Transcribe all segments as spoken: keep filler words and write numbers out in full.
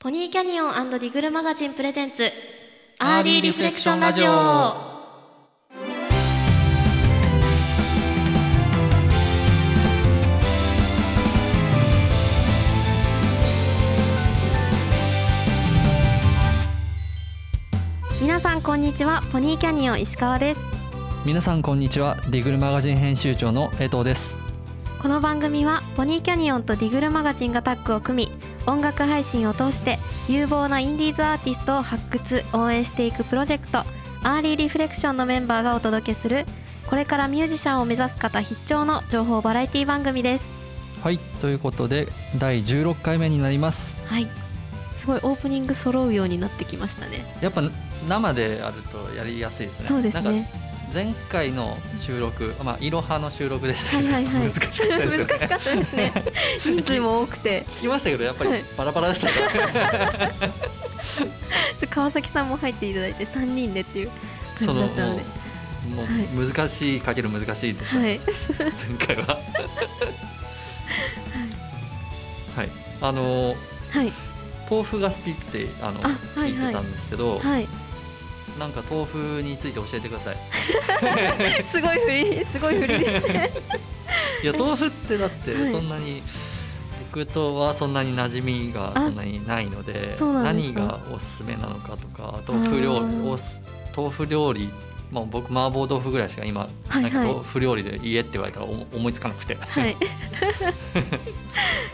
ポニーキャニオン&ディグルマガジンプレゼンツアーリーリフレクションラジオ。皆さんこんにちは、ポニーキャニオン石川です。皆さんこんにちは、ディグルマガジン編集長の江藤です。この番組はポニーキャニオンとディグルマガジンがタッグを組み、音楽配信を通して有望なインディーズアーティストを発掘応援していくプロジェクトアーリーリフレクションのメンバーがお届けする、これからミュージシャンを目指す方必聴の情報バラエティ番組です。はい、ということでだいじゅうろっかいめになります。はい、すごいオープニング揃うようになってきましたね。やっぱ生であるとやりやすいですね。そうですね。なんか前回の収録、まあいろはの収録でしたけど、はいはいはい、難しかったですよね。難しかったですね。人数も多くて聞きましたけど、やっぱりバラバラでしたから、はい、川崎さんも入っていただいてさんにんでっていう感じだったので、そのもう、もう難しいかける難しいでした、はい、前回ははい、はい、あのー、はい、豆腐が好きってあのあ聞いてたんですけど、はいはいはい、なんか豆腐について教えてください。すごい振り、すごい振りですね。いや豆腐ってだってそんなに、はい、僕とはそんなに馴染みがそんなにないの で, で何がおすすめなのかとか、豆腐料理を豆腐料理、まあ、僕麻婆豆腐ぐらいしか今、はいはい、なんか豆腐料理で言えって言われたら思いつかなくて、はい、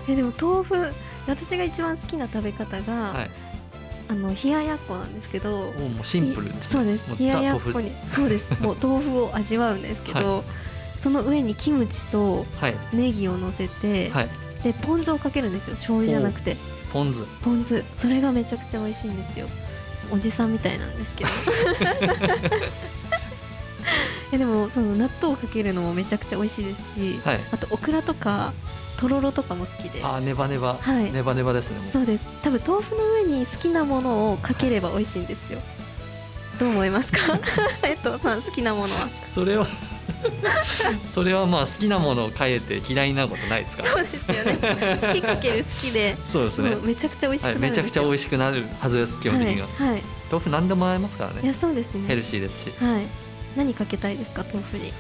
えでも豆腐、私が一番好きな食べ方が、はい、あの冷ややっこなんですけど、もうシンプルです、ね、そうです、冷ややっこにそうです、もう豆腐を味わうんですけど、はい、その上にキムチとネギを乗せて、はい、でポン酢をかけるんですよ、醤油じゃなくてポン酢、ポン酢、それがめちゃくちゃ美味しいんですよ。おじさんみたいなんですけどえでもその納豆をかけるのもめちゃくちゃ美味しいですし、はい、あとオクラとかとろろとかも好きで、あネバネバ、はい、ネバネバですね。そうです、多分豆腐の上に好きなものをかければ美味しいんですよ。どう思いますかえっとさん、好きなものはそれはそれはまあ好きなものを変えて嫌いなことないですか。そうですよね、好きかける好きでそうですね、めちゃくちゃ美味しくなる、はい、めちゃくちゃ美味しくなるはずです。基本的には、はいはい、豆腐何でも合いますからね。いやそうですね、ヘルシーですし、はい、何かけたいですか豆腐に。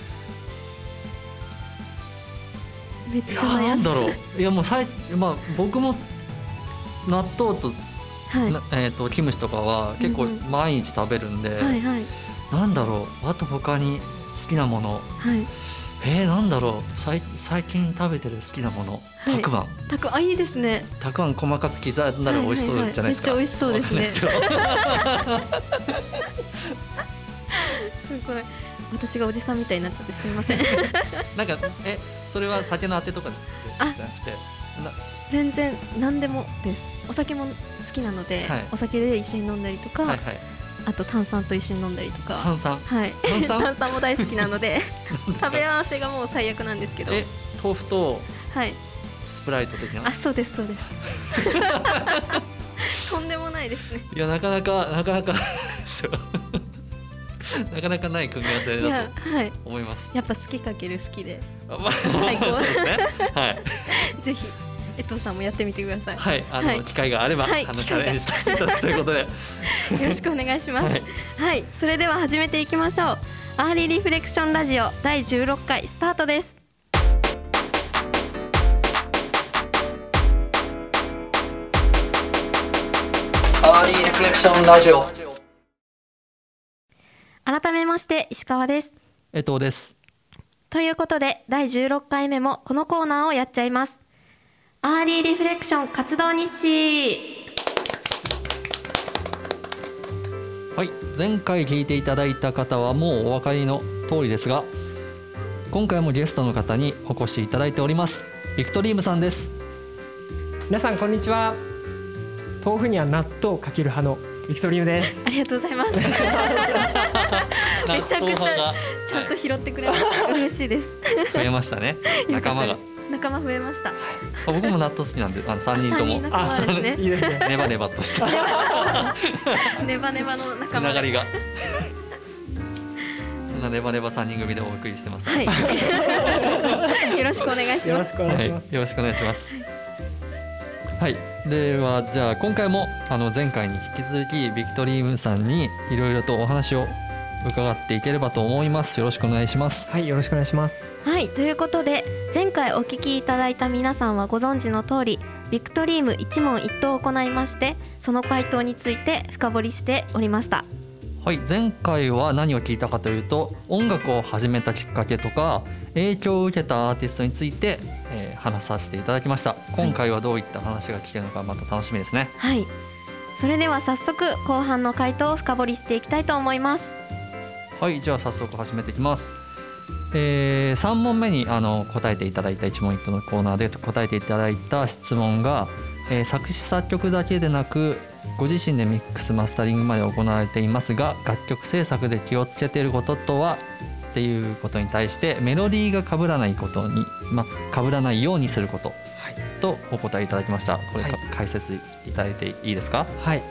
めっちゃ悩んだろう。いやもうさい、まあ、僕も納豆と、はい、えー、とキムチとかは結構毎日食べるんで、うんはいはい、なんだろう、あと他に好きなもの、はい、えー、なんだろう、最近食べてる好きなもの、はい、たくあん、たくあんいいですね。たくあん細かく刻んだら美味しそうじゃないですか、はいはいはい、めっちゃ美味しそうですねすごい、私がおじさんみたいになっちゃってすみませんなんかえそれは酒のあてとかじゃなくて、な全然何でもです。お酒も好きなので、はい、お酒で一緒に飲んだりとか、はいはい、あと炭酸と一緒に飲んだりとか、炭酸、はい、炭酸炭酸も大好きなので食べ合わせがもう最悪なんですけど、え豆腐とスプライト的な、はい、あそうですそうですとんでもないですね。いやなかなかなかなかそうなかなかない組み合わせだと思います。い や,、はい、やっぱ好きかける好きで最高ですね、はい、ぜひ江藤さんもやってみてください。はい、あの、はい、機会があれば、はい、あのチャレンジさせていただくということでよろしくお願いします、はいはい、それでは始めていきましょう。アーリーリフレクションラジオだいじゅうろっかいスタートです。アーリーリフレクションラジオ、改めまして石川です。江藤です。ということでだいじゅうろっかいめもこのコーナーをやっちゃいます。アーリーリフレクション活動日誌。はい、前回聞いていただいた方はもうお分かりの通りですが、今回もゲストの方にお越しいただいております。ビクトリームさんです。皆さんこんにちは、豆腐には納豆をかける派のビクトリームです。ありがとうございますめちゃくちゃちゃんと拾ってくれました、はい、嬉しいです。増えましたね、仲間が、仲間増えました。僕も納豆好きなんで、あのさんにんともあさんにんですね、いいですね、ネバネバとしたネバネバの仲間つながりがそんなネバネバさんにん組でお送りしてます、はい、よろしくお願いします。よろしくお願いします。はい、よろしくお願いします。はい、ではじゃあ今回もあの前回に引き続きビクトリームさんにいろいろとお話を伺っていければと思います。よろしくお願いします。はい、よろしくお願いします。はい、ということで前回お聞きいただいた皆さんはご存知の通りビクトリーム一問一答を行いまして、その回答について深掘りしておりました。はい、前回は何を聞いたかというと、音楽を始めたきっかけとか影響を受けたアーティストについて、えー、話させていただきました。今回はどういった話が聞けるのかまた楽しみですね。はい、それでは早速後半の回答を深掘りしていきたいと思います。はい、じゃあ早速始めていきます。えー、さん問目にあの答えていただいた一問一答のコーナーで答えていただいた質問が、えー、作詞作曲だけでなくご自身でミックスマスタリングまで行われていますが、楽曲制作で気をつけていることとはっていうことに対して、メロディーが被らないことに、まあ、被らないようにすること、はい、とお答えいただきました。これ、はい、解説いただいていいですか？はい、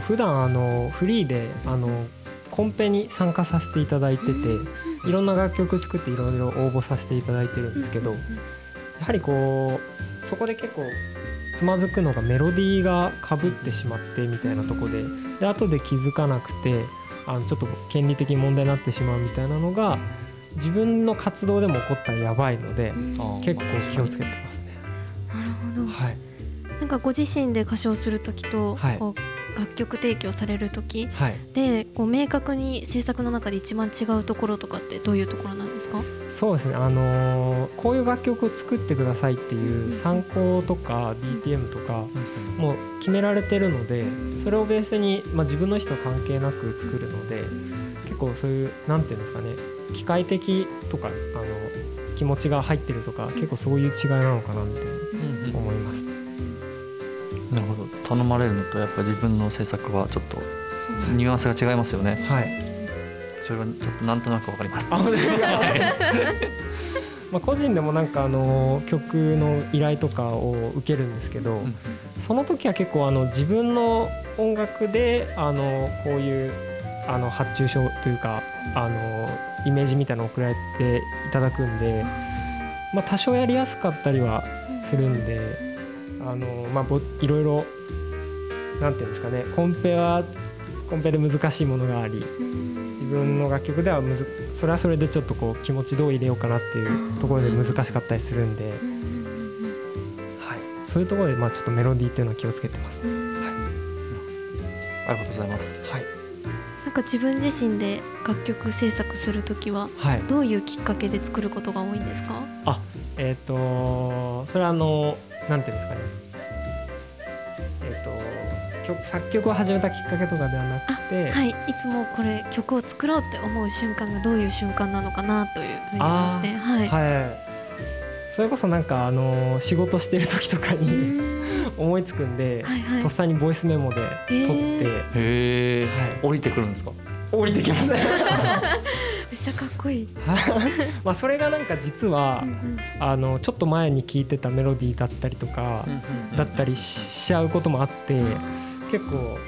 普段あのフリーであのコンペに参加させていただいてて、いろんな楽曲作っていろいろ応募させていただいてるんですけど、やはりこうそこで結構つまずくのがメロディーが被ってしまってみたいなとこで、で後で気づかなくてあのちょっと権利的問題になってしまうみたいなのが自分の活動でも起こったらやばいので、結構気をつけてますね。なるほど、はい、なんかご自身で歌唱するときと、はい、こう楽曲提供される時で、こう明確に制作の中で一番違うところとかってどういうところなんですか？そうですね、あのー、こういう楽曲を作ってくださいっていう参考とか ビーピーエム とかもう決められてるので、それをベースに、まあ、自分の意思と関係なく作るので、結構そういうなんていうんですかね、機械的とかあの気持ちが入ってるとか、結構そういう違いなのかなみたいな思います。なるほど、頼まれるのとやっぱ自分の制作はちょっとニュアンスが違いますよね。はい、それはちょっとなんとなくわかります。あまあ個人でもなんかあの曲の依頼とかを受けるんですけど、うん、その時は結構あの自分の音楽であのこういうあの発注書というかあのイメージみたいなのを送られていただくんで、まあ、多少やりやすかったりはするんで、うんあのまあ、いろいろなんていうんですかね、コンペはコンペで難しいものがあり、自分の楽曲ではむずそれはそれでちょっとこう気持ちどう入れようかなっていうところで難しかったりするんで、はい、そういうところでまあちょっとメロディーっていうのは気をつけてますね。はい、ありがとうございます。はい、なんか自分自身で楽曲制作するときはどういうきっかけで作ることが多いんですか？はい、あえーとそれはあのなんていうんですかね、えー、と曲作曲を始めたきっかけとかではなくて、はい、いつもこれ曲を作ろうって思う瞬間がどういう瞬間なのかなというふうに思って、はいはい、それこそなんかあの仕事してる時とかに思いつくんで、はいはい、とっさにボイスメモで撮って、へー、はい、降りてくるんですか？降りてきますね。めっちゃかっこいい。まあそれがなんか実はうん、うん、あのちょっと前に聴いてたメロディーだったりとかだったりしちゃうこともあって、うんうんうん、結構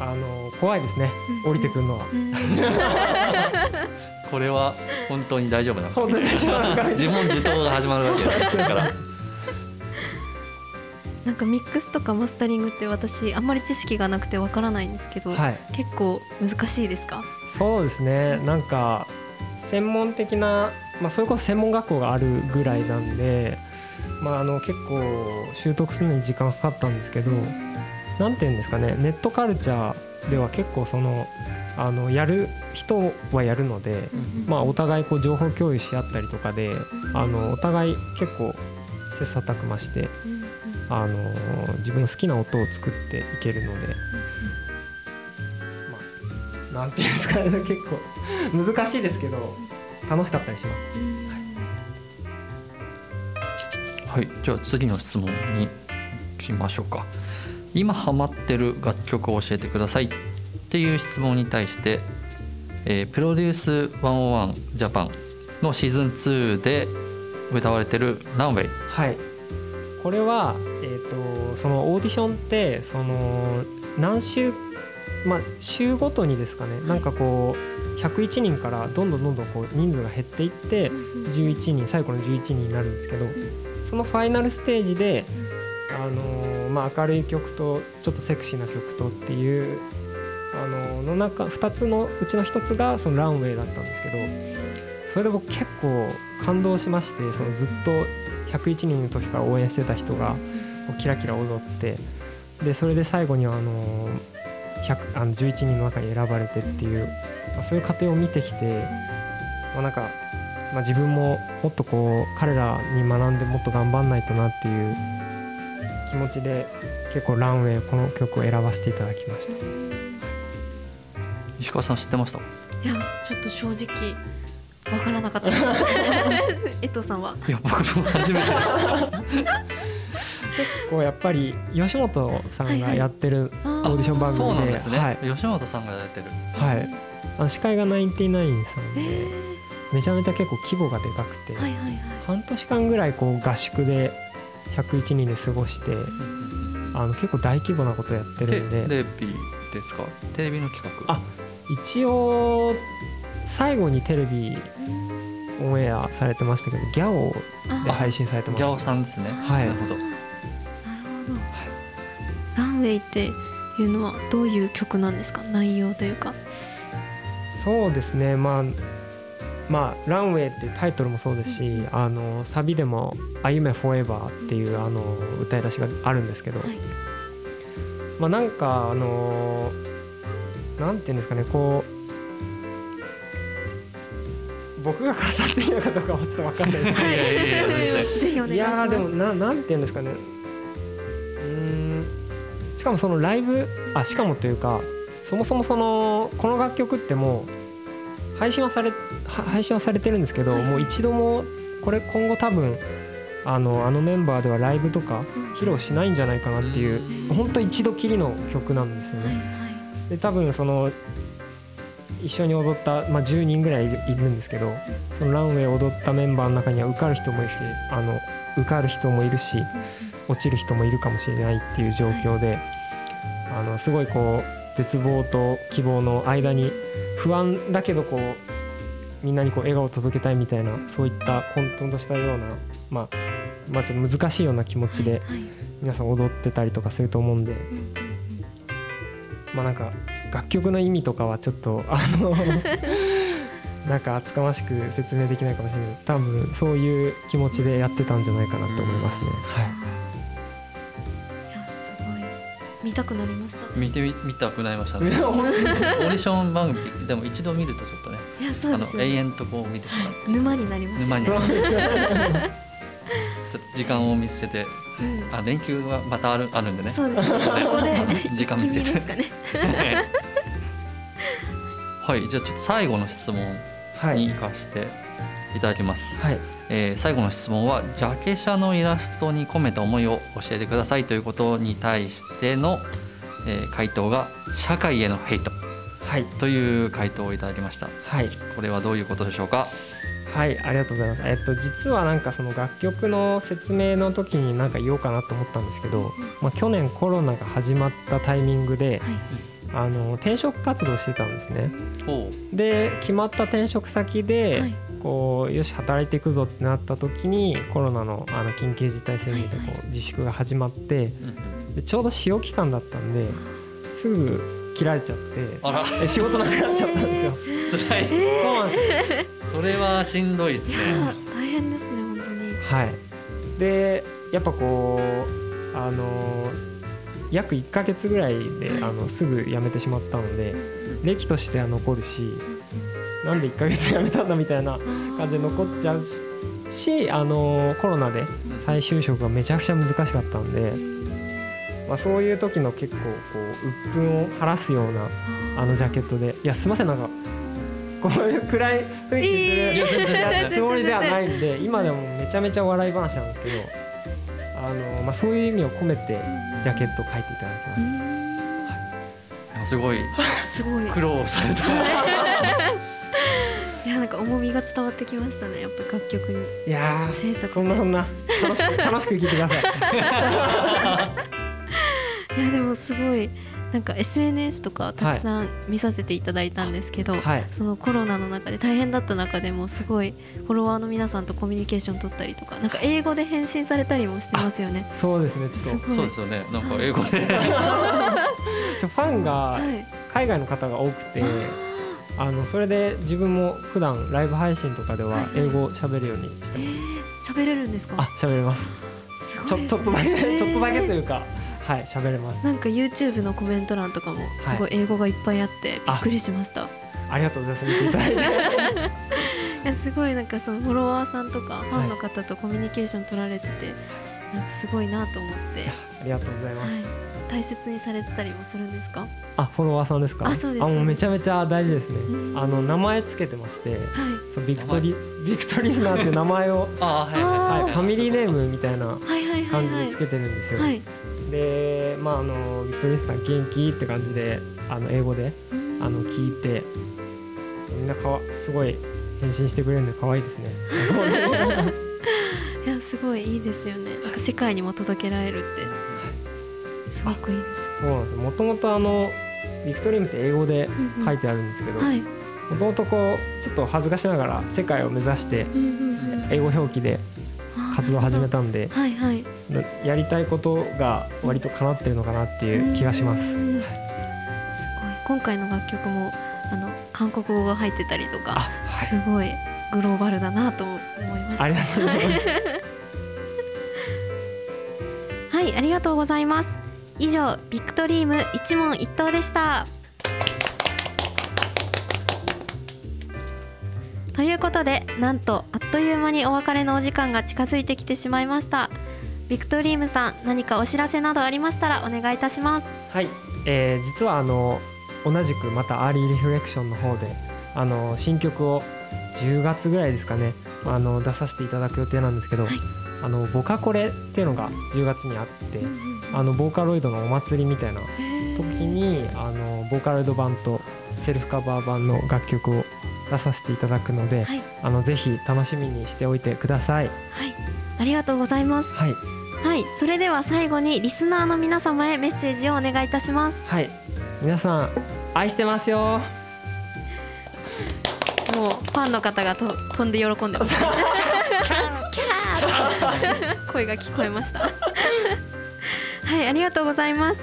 あの怖いですね、うん、降りてくるのは、うんうん、これは本当に大丈夫なのかみたいな自問自答が始まるわけですから。なんかミックスとかマスタリングって私あんまり知識がなくてわからないんですけど、はい、結構難しいですか？そうですね、なんか専門的な、まあ、それこそ専門学校があるぐらいなんで、まあ、あの結構習得するのに時間かかったんですけど、うん、なんていうんですかね、ネットカルチャーでは結構その、あのやる人はやるので、うんまあ、お互いこう情報共有し合ったりとかで、あのお互い結構切磋琢磨して、うんあの自分の好きな音を作っていけるので、うんまあ、なんていうんですかね、結構難しいですけど楽しかったりします。はい、はい、じゃあ次の質問に行きましょうか。今ハマってる楽曲を教えてくださいっていう質問に対して、えー、プロデュースひゃくいちジャパンのシーズンツーで歌われてるランウェイ、はいこれは、えー、とそのオーディションってその何週、まあ、週ごとにですかね、なんかこうひゃくいちにんからどんどんどんどんこう人数が減っていってじゅういちにん、最後のじゅういちにんになるんですけど、そのファイナルステージで、あのーまあ、明るい曲とちょっとセクシーな曲とっていうあのの中ふたつのうちのひとつがそのランウェイだったんですけど、それで僕結構感動しまして、そのずっとひゃくいちにんの時から応援してた人がキラキラ踊って、でそれで最後にはあのひゃくあのじゅういちにんの中に選ばれてっていう、まあ、そういう過程を見てきて、まあ、なんか、まあ、自分ももっとこう彼らに学んでもっと頑張んないとなっていう気持ちで、結構ランウェイこの曲を選ばせていただきました。石川さん知ってました？いやちょっと正直わからなかったです江藤さんは？いや僕も初めてでした結構やっぱり吉本さんがやってるオーディション番組で、はいはい、そうなんですね、はい、吉本さんがやってる、はい、あの司会がナインティナインさんで、えー、めちゃめちゃ結構規模がでかくて、はいはいはい、半年間ぐらいこう合宿でひゃくいちにんで過ごして、あの結構大規模なことやってるんで。テレビですか？テレビの企画？あ、一応最後にテレビオンエアされてましたけど、ギャオで配信されてました、ね、ギャオさんですね、はい、なるほど、なるほど、はい、ランウェイっていうのはどういう曲なんですか？内容というか。そうですね、まあまあ、ランウェイっていうタイトルもそうですし、うん、あのサビでもあゆめフォーエバーっていうあの歌い出しがあるんですけど、はい、まあ、なんかあのなんていうんですかね、こう僕が語っていいのかどうかはちょっと分かんないですけど、いやでも な, なんていうんですかね、うーん、しかもそのライブ、あ、しかもというか、そもそもそのこの楽曲ってもう配信はされ配信はされてるんですけど、はい、もう一度もこれ今後多分あの、あのメンバーではライブとか披露しないんじゃないかなっていう、本当一度きりの曲なんですよね、はいはい、で多分その一緒に踊った、まあ、じゅうにんぐらいいるんですけど、そのランウェイ踊ったメンバーの中には受かる人もいるし、あの受かる人もいるし落ちる人もいるかもしれないっていう状況で、あのすごいこう絶望と希望の間に不安だけどこうみんなにこう笑顔を届けたいみたいな、そういった混沌としたような、まあまあ、ちょっと難しいような気持ちで皆さん踊ってたりとかすると思うんで、まあなんか楽曲の意味とかはちょっとあのなんか厚かましく説明できないかもしれない、多分そういう気持ちでやってたんじゃないかなと思いますね、はい。見たくなりましたね。見てみ見たくなりましたね。オーディション番組でも一度見るとちょっとね、いやそうですね、あの永遠とこう見てしまって、はい、沼になります。沼になります。ちょっと時間を見つけて、うん、あ、連休がまたあるあるんでね。そうですね。そこで時間見つけて。ね、はい、じゃあちょっと最後の質問に活かしていただきます。はい。えー、最後の質問はジャケ写のイラストに込めた思いを教えてくださいということに対しての、えー、回答が社会へのヘイト、はい、という回答をいただきました、はい、これはどういうことでしょうか？はい、ありがとうございます。えっと、実はなんかその楽曲の説明の時に何か言おうかなと思ったんですけど、まあ、去年コロナが始まったタイミングで、はい、あの転職活動してたんですね。で決まった転職先で、はい、こうよし働いていくぞってなった時にコロナ の, あの緊急事態宣言でこう自粛が始まって、でちょうど使用期間だったんですぐ切られちゃって、で仕事なくなっちゃったんですよ。辛い、そうなんです。それはしんどいですね。大変ですね本当に、はい、でやっぱこうあの約いっかげつぐらいであのすぐ辞めてしまったので歴としては残るし、なんでいっかげつやめたんだみたいな感じで残っちゃうし、あのコロナで再就職がめちゃくちゃ難しかったんで、まあ、そういう時の結構こう鬱憤を晴らすようなあのジャケットで、いやすいません、なんかこういう暗い雰囲気するつもりではないんで、今でもめちゃめちゃ笑い話なんですけど、あの、まあ、そういう意味を込めてジャケットを描いていただきました、はい、すごい苦労されたいやなんか重みが伝わってきましたね、やっぱ楽曲に。いや制作そんなそんな楽しく楽しく聴いてくださいいやでもすごいなんか エスエヌエス とかたくさん見させていただいたんですけど、はい、そのコロナの中で大変だった中でもすごいフォロワーの皆さんとコミュニケーション取ったりとか、なんか英語で返信されたりもしてますよね。そうですね、ちょっとそうですよね、なんか英語でちょファンが海外の方が多くて、あのそれで自分も普段ライブ配信とかでは英語を喋るようにしてます。喋、えー、れるんですか？あ、喋れます。すごいですね、ちょ、ちょっとだけ、えー、ちょっとだけというか、はい、喋れます。なんか YouTube のコメント欄とかもすごい英語がいっぱいあってびっくりしました。はい、あ, ありがとうございます。見ていただいていやすごい、なんかそのフォロワーさんとかファンの方とコミュニケーション取られてて、はい、なんかすごいなと思って。ありがとうございます。はい、大切にされてたりもするんですか？あ、フォロワーさんですか？あ、そうです。あ、もうめちゃめちゃ大事ですね。あの名前つけてまして、はい、そうビクトリビクトリスナーっていう名前をあ、はいはいはい、ファミリーネームみたいな感じでつけてるんですよ。で、まああのビクトリスナー元気って感じで、あの英語であの聞いて、みんなかわすごい返信してくれるんで可愛いですね。いやすごいいいですよね。なんか世界にも届けられるって。すごくいいです。そうなんです。もともとあのビクトリームって英語で書いてあるんですけど、もともとこうちょっと恥ずかしながら世界を目指して英語表記で活動を始めたんで、はいはい、やりたいことが割と叶ってるのかなっていう気がします。うん、はい、すごい今回の楽曲もあの韓国語が入ってたりとか、はい、すごいグローバルだなと思いました。ありがとうございます。はい、ありがとうございます。以上、ビクトリーム一問一答でした。ということで、なんとあっという間にお別れのお時間が近づいてきてしまいました。ビクトリームさん、何かお知らせなどありましたらお願いいたします。はい、えー、実はあの同じくまたアーリーリフレクションの方であの新曲をじゅうがつぐらいですかね、あの出させていただく予定なんですけど、はい、あのボカコレっていうのがじゅうがつにあって、あのボーカロイドのお祭りみたいな時にあのボーカロイド版とセルフカバー版の楽曲を出させていただくので、はい、あのぜひ楽しみにしておいてください。はい、ありがとうございます。はい、はい、それでは最後にリスナーの皆様へメッセージをお願いいたします。はい、皆さん愛してますよ。もうファンの方がと飛んで喜んでます。声が聞こえましたはい、ありがとうございます。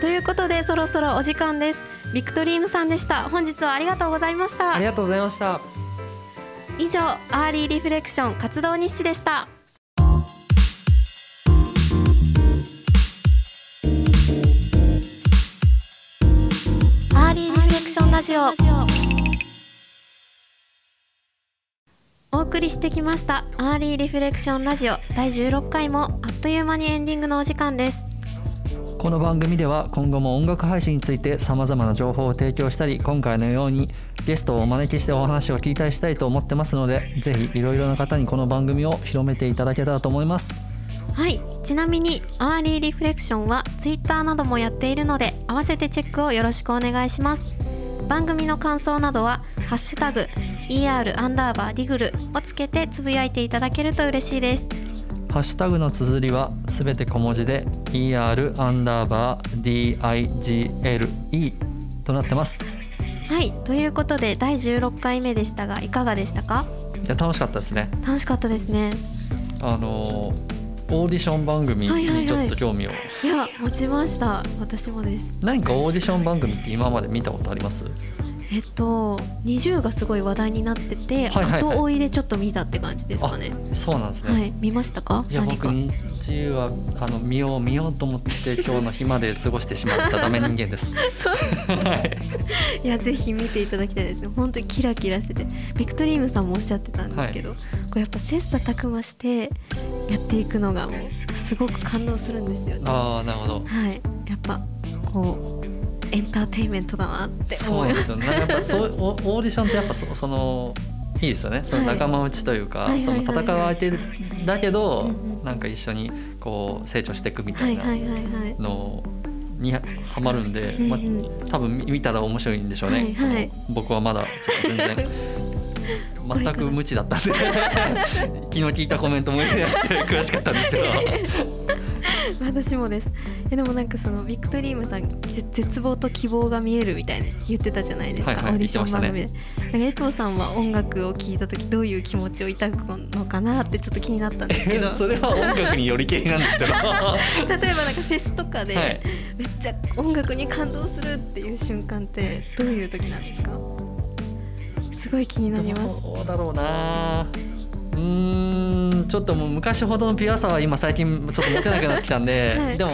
ということでそろそろお時間です。ビクトリームさんでした。本日はありがとうございました。ありがとうございました。以上、アーリーリフレクション活動日誌でした。アーリーリフレクションラジオお送りしてきましたアーリーリフレクションラジオだいじゅうろっかいもあっという間にエンディングのお時間です。この番組では今後も音楽配信について様々な情報を提供したり、今回のようにゲストをお招きしてお話を聞いたりしたいと思ってますので、ぜひいろいろな方にこの番組を広めていただけたらと思います。はい、ちなみにアーリーリフレクションは Twitter などもやっているので、合わせてチェックをよろしくお願いします。番組の感想などはハッシュタグイーアール アンダーバーディグルをつけてつぶやいていただけると嬉しいです。ハッシュタグの綴りはすべて小文字で イーアール アンダーバー ディグル となってます。はい、ということでだいじゅうろっかいめでしたがいかがでしたか？いや楽しかったですね。楽しかったですね。あのオーディション番組にちょっと興味を、はいはいはい、いや持ちました。私もです。何かオーディション番組って今まで見たことあります？えっと、NiziU がすごい話題になってて、はいはいはい、後追いでちょっと見たって感じですかね。あ、そうなんですね、はい、見ましたか？いや僕 NiziU はあの見よう見ようと思って今日の日まで過ごしてしまったダメ人間ですそう、はい、いやぜひ見ていただきたいですね。本当にキラキラしてて、ビクトリームさんもおっしゃってたんですけど、はい、こうやっぱ切磋琢磨してやっていくのがもうすごく感動するんですよね。あー、なるほど、はい、やっぱこうエンターテインメントだなって思います。そうですよね。やっぱそうオーディションってやっぱ そ, そのいいですよね。その仲間内というか、その戦う相手だけどなんか一緒にこう成長していくみたいなのにハマるんで、まあ、多分見たら面白いんでしょうね、はいはい、僕はまだちょっと全然全く無知だったんで昨日聞いたコメントも悔しかったんですけど私もです。えでもなんかそのビクトリームさん絶望と希望が見えるみたいな言ってたじゃないですか、はいはい、オーディション番組で、ね、なんか江藤さんは音楽を聴いた時どういう気持ちを抱くのかなってちょっと気になったんですけどそれは音楽によりけりなんですけど例えばなんかフェスとかで、はい、めっちゃ音楽に感動するっていう瞬間ってどういう時なんですか？すごい気になります。どうだろうな、うーん、ちょっともう昔ほどのピュアさは今最近ちょっと持てなくなってきたんで、はい、でも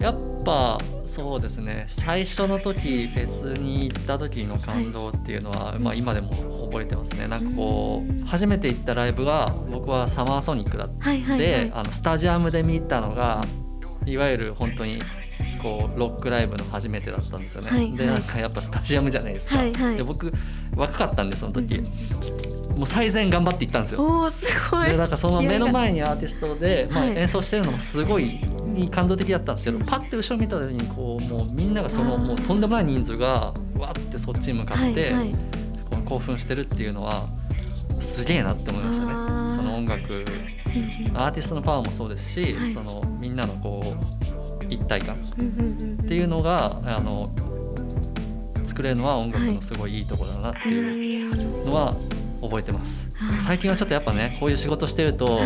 やっぱそうですね、最初の時フェスに行った時の感動っていうのは、はい、まあ、今でも覚えてますね。なんかこう初めて行ったライブが僕はサマーソニックだって、はいはいはい、あのスタジアムで見たのがいわゆる本当にこうロックライブの初めてだったんですよね、はいはい、でなんかやっぱスタジアムじゃないですか、はいはい、で僕若かったんでその時、うん、もう最善頑張っていったんですよ。おーすごい。でなんかその目の前にアーティストで、まあ、演奏してるのもすごい感動的だったんですけど、はい、パッて後ろ見た時にこうもうみんながそのもうとんでもない人数がわってそっちに向かって、はいはい、こう興奮してるっていうのはすげえなって思いましたね。その音楽アーティストのパワーもそうですし、はい、そのみんなのこう一体感っていうのがあの作れるのは音楽のすごいいいところだなっていうのは覚えてます。最近はちょっとやっぱねこういう仕事してると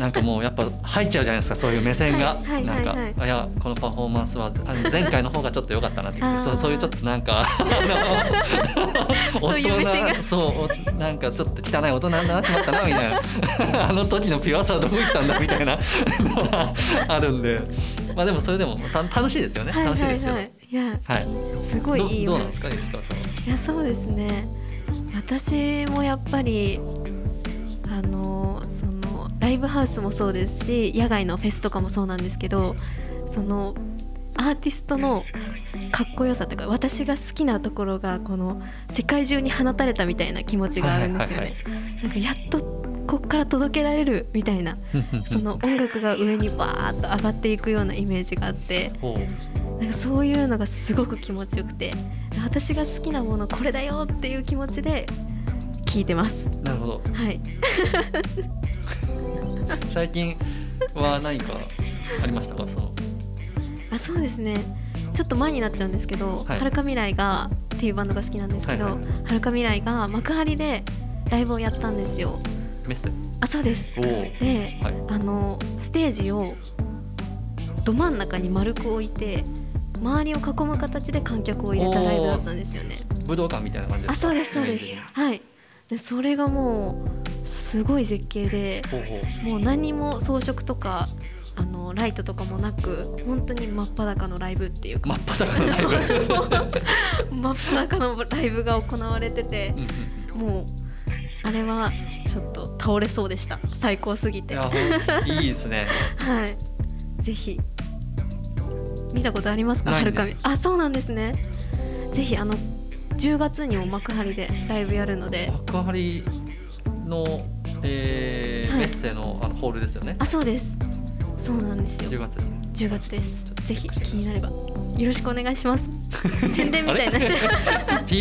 なんかもうやっぱ入っちゃうじゃないですか、そういう目線がなんかいやこのパフォーマンスは前回の方がちょっと良かったなってそういうちょっとなんかそういう目線がそうなんかちょっと汚い大人になっちまったなみたいなあの時のピュアさはどこ行ったんだみたいなのはあるんで、まあでもそれでも楽しいですよね。楽しいですよね。いや、はい、すごいいい。どうなんですか石川さん。いやそうですね。私もやっぱりあのそのライブハウスもそうですし、野外のフェスとかもそうなんですけど、そのアーティストのかっこよさとか私が好きなところがこの世界中に放たれたみたいな気持ちがあるんですよね。はいはいはいはい、なんかやっとここから届けられるみたいなその音楽が上にバーッと上がっていくようなイメージがあって、なんかそういうのがすごく気持ちよくて、私が好きなものこれだよっていう気持ちで聴いてます。なるほど、はい、最近は何かありましたか？そのあそうですね、ちょっと前になっちゃうんですけど、はい、はるか未来がっていうバンドが好きなんですけど、はいはい、はるか未来が幕張でライブをやったんですよ。メスあそうです。で、はい、あのステージをど真ん中に丸く置いて周りを囲む形で観客を入れたライブだったんですよね。武道館みたいな感じですか？あそうですそうです、はい、でそれがもうすごい絶景で、ほうほう、もう何も装飾とかあのライトとかもなく本当に真っ裸のライブっていうか、真っ裸のライブ真っ裸のライブが行われてて、うんうん、もうあれはちょっと倒れそうでした。最高すぎて いや、いいですね、はい、ぜひ見たことありますか？ないんです。あそうなんですね。ぜひあのじゅうがつにも幕張でライブやるので。幕張の、えーはい、メッセ の, あのホールですよね。あそうです、そうなんですよ。じゅうがつですね。じゅうがつです。ぜひ気になればよろしくお願いします宣伝みたいなピ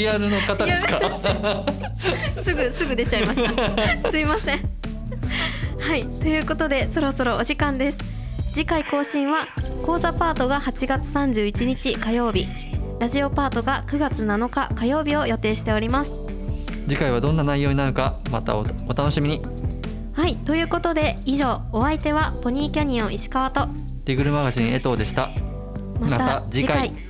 ーアール の方ですか？すぐすぐ出ちゃいましたすいませんはい、ということでそろそろお時間です。次回更新は講座パートがはちがつさんじゅういちにち火曜日、ラジオパートがくがつなのか火曜日を予定しております。次回はどんな内容になるかまた お, お楽しみに。はい、ということで以上、お相手はポニーキャニオン石川とディグルマガジン江藤でした。また次回。